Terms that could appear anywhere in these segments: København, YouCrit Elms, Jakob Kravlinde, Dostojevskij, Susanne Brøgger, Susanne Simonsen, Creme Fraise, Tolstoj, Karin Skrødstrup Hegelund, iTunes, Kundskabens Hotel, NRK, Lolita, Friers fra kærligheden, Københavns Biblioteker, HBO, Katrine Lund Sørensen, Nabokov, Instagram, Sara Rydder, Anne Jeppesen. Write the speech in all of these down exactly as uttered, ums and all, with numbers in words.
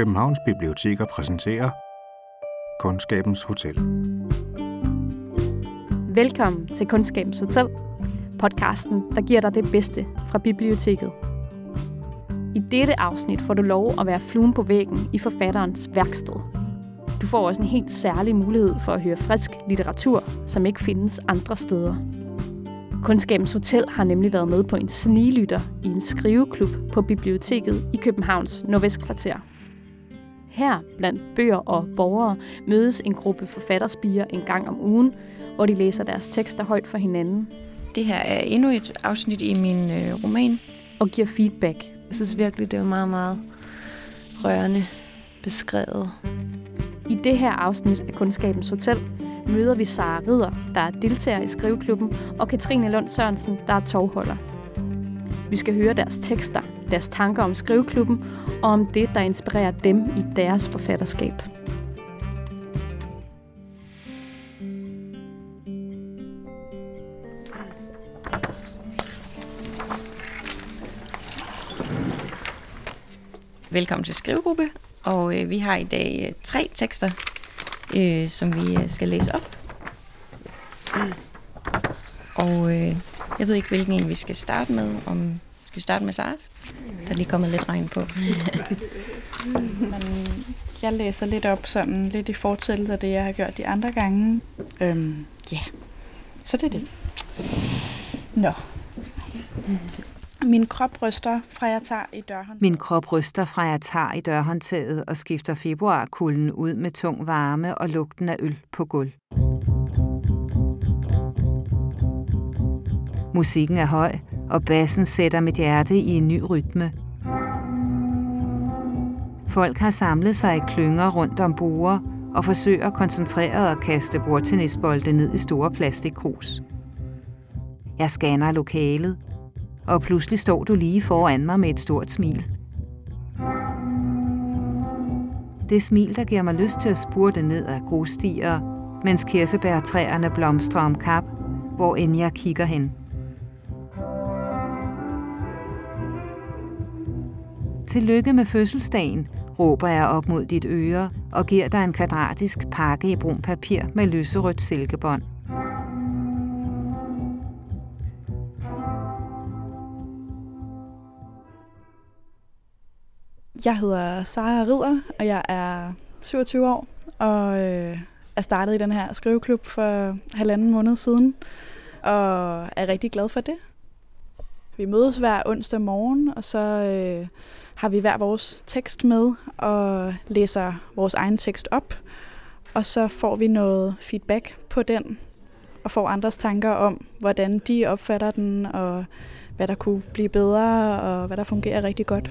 Københavns Biblioteker præsenterer Kundskabens Hotel. Velkommen til Kundskabens Hotel, podcasten, der giver dig det bedste fra biblioteket. I dette afsnit får du lov at være fluen på væggen i forfatterens værksted. Du får også en helt særlig mulighed for at høre frisk litteratur, som ikke findes andre steder. Kundskabens Hotel har nemlig været med på en sniglytter i en skriveklub på biblioteket i Københavns Nordvestkvarter. Her blandt bøger og borgere mødes en gruppe forfatterspirer en gang om ugen, hvor de læser deres tekster højt for hinanden. Det her er endnu et afsnit i min roman. Og giver feedback. Jeg synes virkelig, det er meget, meget rørende beskrevet. I det her afsnit af Kundskabens Hotel møder vi Sara Rydder, der er deltager i skriveklubben, og Katrine Lund Sørensen, der er tovholder. Vi skal høre deres tekster, deres tanker om skriveklubben, og om det, der inspirerer dem i deres forfatterskab. Velkommen til skrivegruppe, og øh, vi har i dag øh, tre tekster, øh, som vi øh, skal læse op. Og øh, jeg ved ikke, hvilken en vi skal starte med. Om, skal vi starte med Saras? Der er lige kommet lidt regn på. Men jeg læser lidt op sådan, lidt i fortællelse af det, jeg har gjort de andre gange. Ja, øhm, yeah. Så det er det. Nå. Min krop ryster fra jeg tager i dørhåndtaget. Min krop ryster fra jeg tager i dørhåndtaget og skifter februarkulden ud med tung varme og lugten af øl på gulv. Musikken er høj, og bassen sætter mit hjerte i en ny rytme. Folk har samlet sig i klynger rundt om buer og forsøger koncentreret at kaste bordtennisbolde ned i store plastikkrus. Jeg scanner lokalet, og pludselig står du lige foran mig med et stort smil. Det smil, der giver mig lyst til at spurte ned ad grusstier, mens kirsebærtræerne blomstrer om kap, hvor end jeg kigger hen. Tillykke med fødselsdagen, råber jeg op mod dit øre og giver dig en kvadratisk pakke i brun papir med lyserødt silkebånd. Jeg hedder Sara Rydder, og jeg er syvogtyve år, og øh, er startet i den her skriveklub for halvanden måned siden, og er rigtig glad for det. Vi mødes hver onsdag morgen, og så øh, har vi hver vores tekst med, og læser vores egen tekst op, og så får vi noget feedback på den, og får andres tanker om, hvordan de opfatter den, og hvad der kunne blive bedre, og hvad der fungerer rigtig godt.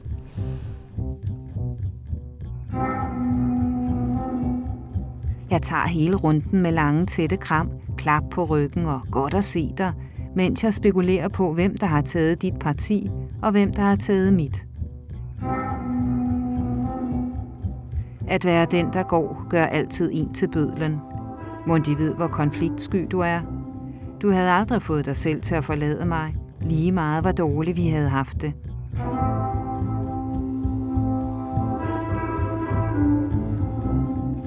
Jeg tager hele runden med lange, tætte kram, klap på ryggen og godt at se dig, mens jeg spekulerer på, hvem der har taget dit parti og hvem der har taget mit. At være den, der går, gør altid en til bødlen. Mon de ved, hvor konfliktsky du er. Du havde aldrig fået dig selv til at forlade mig, lige meget hvor dårligt vi havde haft det.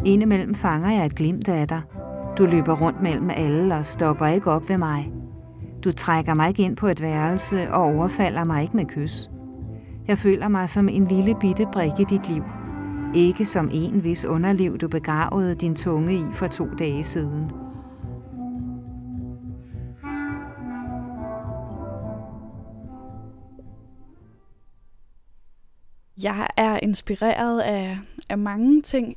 Indimellem fanger jeg et glimt af dig. Du løber rundt mellem alle og stopper ikke op ved mig. Du trækker mig ikke ind på et værelse og overfalder mig ikke med kys. Jeg føler mig som en lille bitte brik i dit liv. Ikke som en, hvis underliv du begravede din tunge i for to dage siden. Jeg er inspireret af, af mange ting.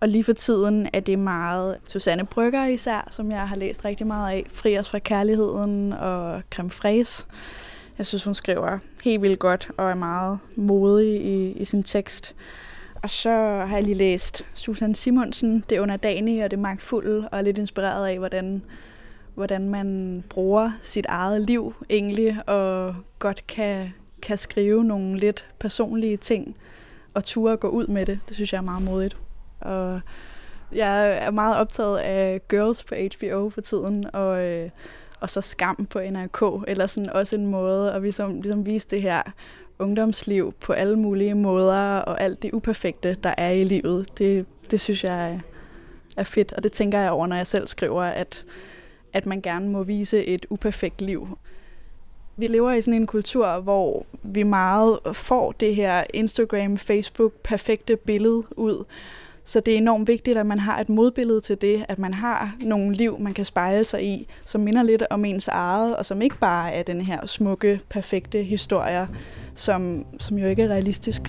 Og lige for tiden er det meget Susanne Brøgger især, som jeg har læst rigtig meget af. Friers fra Kærligheden og Creme Fraise. Jeg synes, hun skriver helt vildt godt og er meget modig i, i sin tekst. Og så har jeg lige læst Susanne Simonsen, Det underdanige og det magtfulde, og er lidt inspireret af, hvordan, hvordan man bruger sit eget liv egentlig, og godt kan, kan skrive nogle lidt personlige ting og turde gå ud med det. Det synes jeg er meget modigt. Og jeg er meget optaget af Girls på H B O for tiden, og, og så Skam på N R K, eller sådan også en måde at ligesom, ligesom vise det her ungdomsliv på alle mulige måder, og alt det uperfekte, der er i livet, det, det synes jeg er fedt. Og det tænker jeg over, når jeg selv skriver, at, at man gerne må vise et uperfekt liv. Vi lever i sådan en kultur, hvor vi meget får det her Instagram, Facebook perfekte billede ud. Så det er enormt vigtigt, at man har et modbillede til det, at man har nogle liv, man kan spejle sig i, som minder lidt om ens eget, og som ikke bare er den her smukke, perfekte historie, som, som jo ikke er realistisk.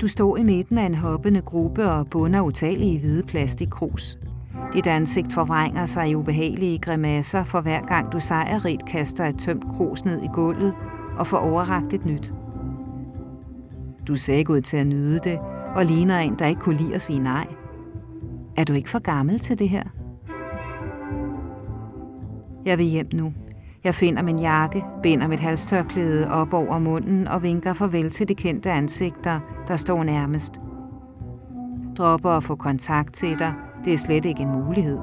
Du står i midten af en hoppende gruppe og bunder utallige hvide plastikkrus. Dit ansigt forvrænger sig i ubehagelige grimasser, for hver gang du sejrrigt kaster et tømt krus ned i gulvet og får overrakt et nyt. Du ser ikke ud til at nyde det, og ligner en, der ikke kunne lide at sige nej. Er du ikke for gammel til det her? Jeg vil hjem nu. Jeg finder min jakke, binder mit halstørklæde op over munden og vinker farvel til de kendte ansigter, der står nærmest. Dropper at få kontakt til dig, det er slet ikke en mulighed.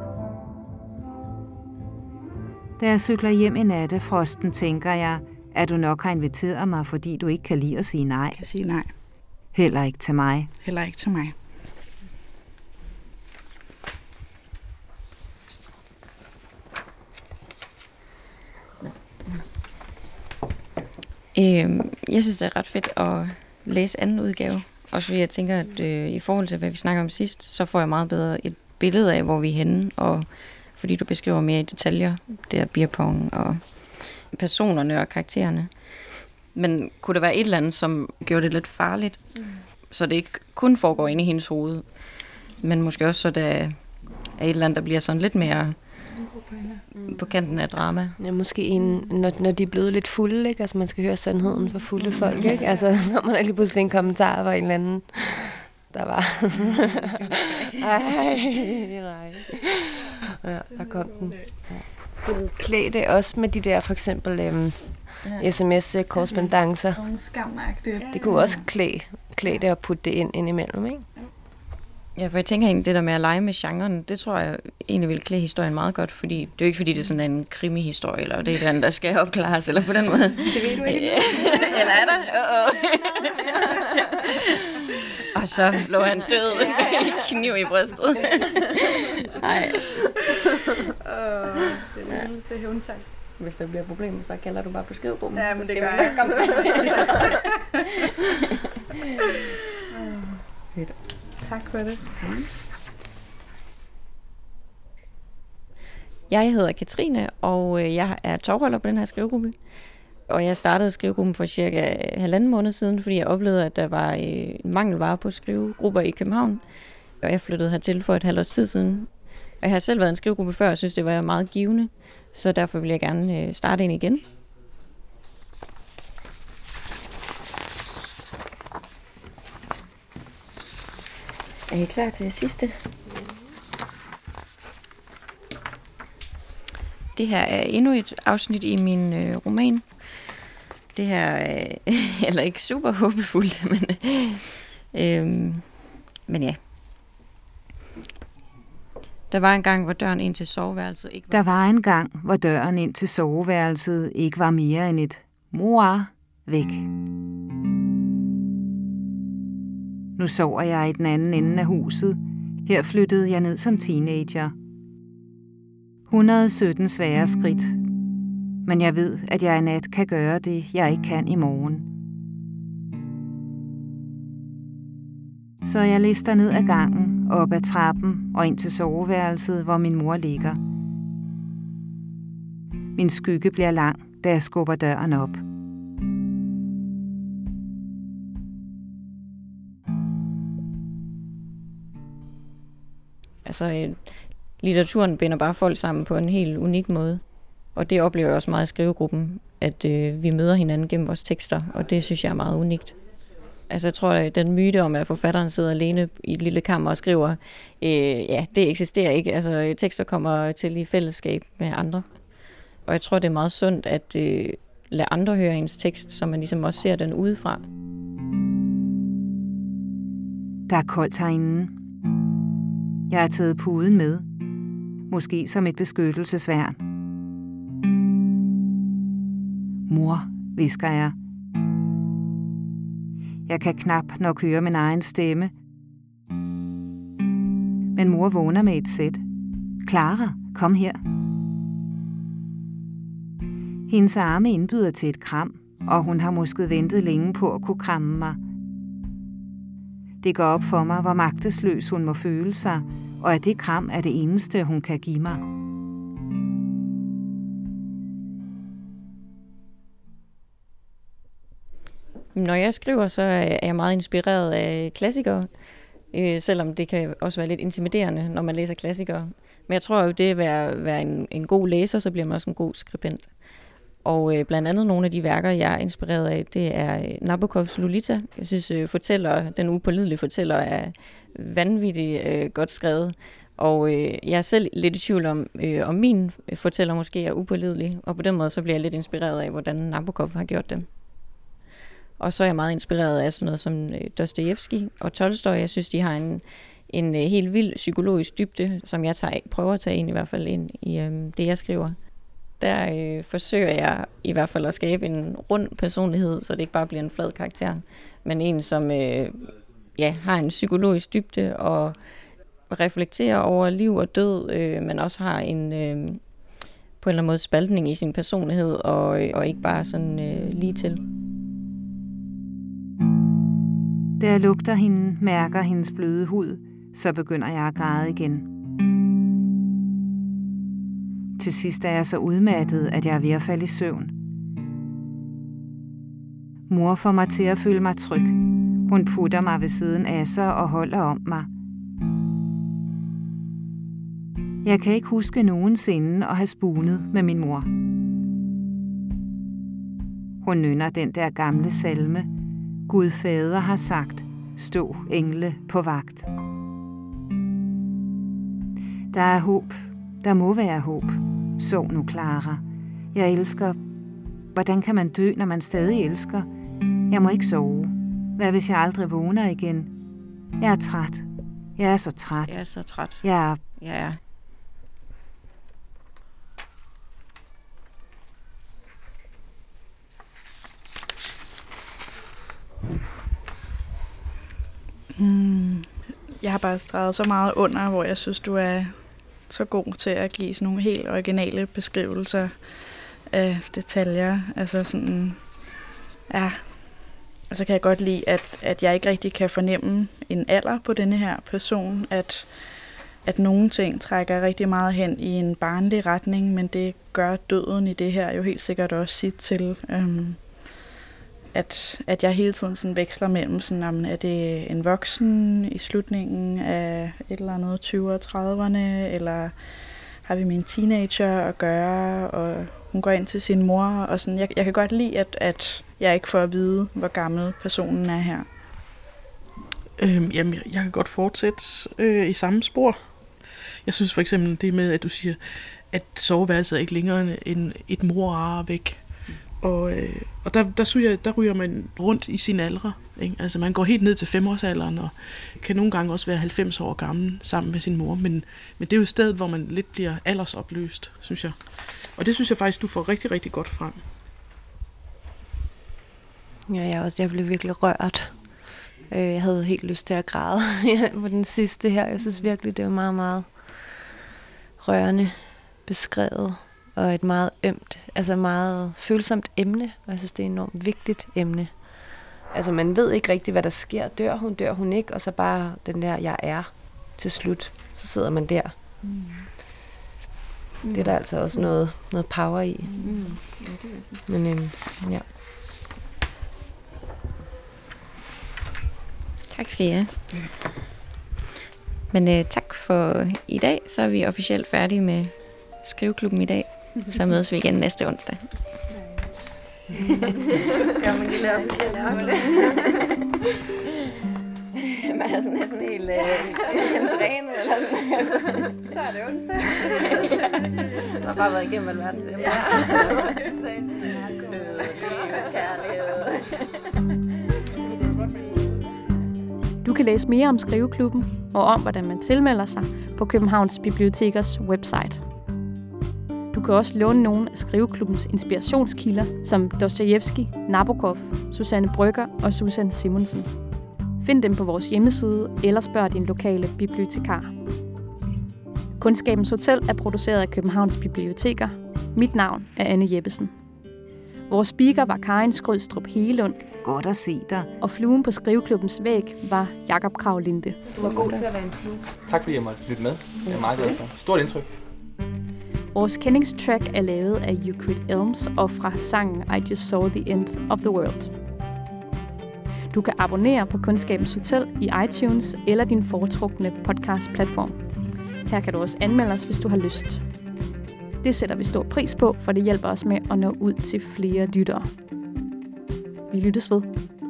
Da jeg cykler hjem i nattefrosten, tænker jeg, at du nok har inviteret mig, fordi du ikke kan lide at sige nej. Jeg kan sige nej. Heller ikke til mig. Heller ikke til mig. Øhm, jeg synes, det er ret fedt at læse anden udgave. Også fordi jeg tænker, at øh, i forhold til, hvad vi snakker om sidst, så får jeg meget bedre et billede af, hvor vi er henne. Og fordi du beskriver mere i detaljer, det er beerpong og personerne og karaktererne. Men kunne det være et eller andet, som gjorde det lidt farligt? Mm. Så det ikke kun foregår inde i hendes hoved. Men måske også, så det er et eller andet, der bliver sådan lidt mere mm. på kanten af drama. Ja, måske en, når, når de er blevet lidt fulde, ikke? Altså man skal høre sandheden fra fulde folk, ikke? Altså når man lige pludselig en kommentar fra en eller anden, der var ej, nej. Ja, der kom den. Klæde det også med de der, for eksempel øhm, ja. sms-korrespondancer. Det kunne også klæde, klæde det og putte det ind indimellem, ikke? Ja, for jeg tænker egentlig, det der med at lege med genren, det tror jeg egentlig vil klæde historien meget godt, fordi det er jo ikke, fordi det er sådan en krimihistorie, eller det er den, der skal opklares, eller på den måde. Det ved du ikke. Eller er der? Uh-oh. Og så lå han død med en kniv i brystet. Nej. Åh, det er nærmest det hævntag. Hvis der bliver problemer, så kalder du bare på skidebommen. Ja, men det gør jeg. Kom med. Tak for det. Jeg hedder Katrine, og jeg er tovholder på den her skrivegruppe. Og jeg startede skrivegruppen for cirka halvanden måned siden, fordi jeg oplevede, at der var en mangelvare på skrivegrupper i København. Og jeg flyttede hertil for et halvt års tid siden. Og jeg har selv været en skrivegruppe før, og synes, det var meget givende. Så derfor vil jeg gerne starte en igen. Er I klar til det sidste? Det her er endnu et afsnit i min øh, roman. Det her er øh, eller ikke super håbefuldt, men, øh, men ja. Der var en gang, hvor døren ind til soveværelset ikke var... Der var en gang, hvor døren ind til soveværelset ikke var mere end et mor væk. Nu sover jeg i den anden ende af huset. Her flyttede jeg ned som teenager. et hundrede og sytten svære skridt. Men jeg ved, at jeg i nat kan gøre det, jeg ikke kan i morgen. Så jeg lister ned ad gangen, op ad trappen og ind til soveværelset, hvor min mor ligger. Min skygge bliver lang, da jeg skubber døren op. Altså, litteraturen binder bare folk sammen på en helt unik måde. Og det oplever jeg også meget i skrivegruppen, at øh, vi møder hinanden gennem vores tekster, og det synes jeg er meget unikt. Altså, jeg tror, at den myte om, at forfatteren sidder alene i et lille kammer og skriver, øh, ja, det eksisterer ikke. Altså, tekster kommer til i fællesskab med andre. Og jeg tror, det er meget sundt at øh, lade andre høre ens tekst, så man ligesom også ser den udefra. Der er koldt herinde. Jeg har taget puden med, måske som et beskyttelsesværn. Mor, hvisker jeg. Jeg kan knap nok høre min egen stemme. Men mor vågner med et sæt. Clara, kom her. Hendes arme indbyder til et kram, og hun har måske ventet længe på at kunne kramme mig. Det går op for mig, hvor magtesløs hun må føle sig, og at det kram er det eneste, hun kan give mig. Når jeg skriver, så er jeg meget inspireret af klassikere, øh, selvom det kan også være lidt intimiderende, når man læser klassikere. Men jeg tror jo, det at være, være en, en god læser, så bliver man også en god skribent. Og øh, blandt andet nogle af de værker, jeg er inspireret af, det er Nabokovs Lolita. Jeg synes, øh, fortæller, den upålidelige fortæller er vanvittigt øh, godt skrevet. Og øh, jeg er selv lidt i tvivl om, øh, om min fortæller måske er upålidelig. Og på den måde, så bliver jeg lidt inspireret af, hvordan Nabokov har gjort det. Og så er jeg meget inspireret af sådan noget som Dostojevskij og Tolstoj. Jeg synes, de har en, en helt vild psykologisk dybde, som jeg tager, prøver at tage ind i hvert fald ind i øhm, det, jeg skriver. Der øh, forsøger jeg i hvert fald at skabe en rund personlighed, så det ikke bare bliver en flad karakter, men en, som øh, ja, har en psykologisk dybde og reflekterer over liv og død, øh, men også har en øh, på en eller anden måde spaltning i sin personlighed og, og ikke bare sådan øh, lige til. Da jeg lugter hende, mærker hendes bløde hud, så begynder jeg at græde igen. Til sidst er jeg så udmattet, at jeg er ved at falde i søvn. Mor får mig til at føle mig tryg. Hun putter mig ved siden af sig og holder om mig. Jeg kan ikke huske nogensinde at have spunet med min mor. Hun nynner den der gamle salme, Gud fader har sagt, stå engle på vagt. Der er håb. Der må være håb. Sov nu, Clara. Jeg elsker. Hvordan kan man dø, når man stadig elsker? Jeg må ikke sove. Hvad hvis jeg aldrig vågner igen? Jeg er træt. Jeg er så træt. Jeg er så træt. Jeg er... Jeg er... Mm. Jeg har bare streget så meget under, hvor jeg synes, du er så god til at give sådan nogle helt originale beskrivelser af detaljer. Altså sådan, ja. Og så kan jeg godt lide, at, at jeg ikke rigtig kan fornemme en alder på denne her person, at, at nogle ting trækker rigtig meget hen i en barnlig retning, men det gør døden i det her jo helt sikkert også sit til. Øhm, At, at jeg hele tiden sådan veksler mellem, sådan, om, er det en voksen i slutningen af et eller andet tyverne og trediverne, eller har vi med en teenager at gøre, og hun går ind til sin mor, og sådan. Jeg, jeg kan godt lide, at, at jeg ikke får at vide, hvor gammel personen er her. Øhm, jamen, jeg kan godt fortsætte øh, i samme spor. Jeg synes for eksempel det med, at du siger, at soveværelset er ikke længere end et morare væk. Og, øh, og der, der, synes jeg, der ryger man rundt i sine aldre, ikke? Altså man går helt ned til femårsalderen og kan nogle gange også være halvfems år gammel sammen med sin mor. Men, men det er jo et sted, hvor man lidt bliver aldersopløst, synes jeg. Og det synes jeg faktisk, du får rigtig, rigtig godt frem. Ja, jeg, også, jeg blev virkelig rørt. Jeg havde helt lyst til at græde på den sidste her. Jeg synes virkelig, det var meget, meget rørende beskrevet. Og et meget ømt, altså meget følsomt emne, og jeg synes, det er et enormt vigtigt emne. Altså, man ved ikke rigtigt, hvad der sker. Dør hun, dør hun ikke, og så bare den der, jeg er, til slut. Så sidder man der. Mm. Det er der altså også noget, noget power i. Mm. Men øhm, ja. Tak skal I have. Men øh, tak for i dag, så er vi officielt færdige med Skriveklubben i dag. Så mødes vi igen næste onsdag. Ja, men det laver vi til at lave det. Man er sådan næsten helt drænet, eller sådan. Så er det onsdag. Jeg har bare været igennem alverden til. Ja. Du kan læse mere om Skriveklubben og om, hvordan man tilmelder sig på Københavns Bibliotekers website. Du kan også låne nogle af Skriveklubbens inspirationskilder, som Dostojevskij, Nabokov, Susanne Brøgger og Susanne Simonsen. Find dem på vores hjemmeside eller spørg din lokale bibliotekar. Kundskabens Hotel er produceret af Københavns Biblioteker. Mit navn er Anne Jeppesen. Vores speaker var Karin Skrødstrup Hegelund. Godt at se dig. Og fluen på Skriveklubbens væg var Jakob Kravlinde. Du var god til at være en flue. Tak fordi jeg måtte lytte med. Det er meget glad for. Stort indtryk. Vores kendingstrack er lavet af YouCrit Elms og fra sangen I Just Saw the End of the World. Du kan abonnere på Kundskabens Hotel i iTunes eller din foretrukne podcastplatform. Her kan du også anmelde os, hvis du har lyst. Det sætter vi stor pris på, for det hjælper os med at nå ud til flere lyttere. Vi lyttes ved.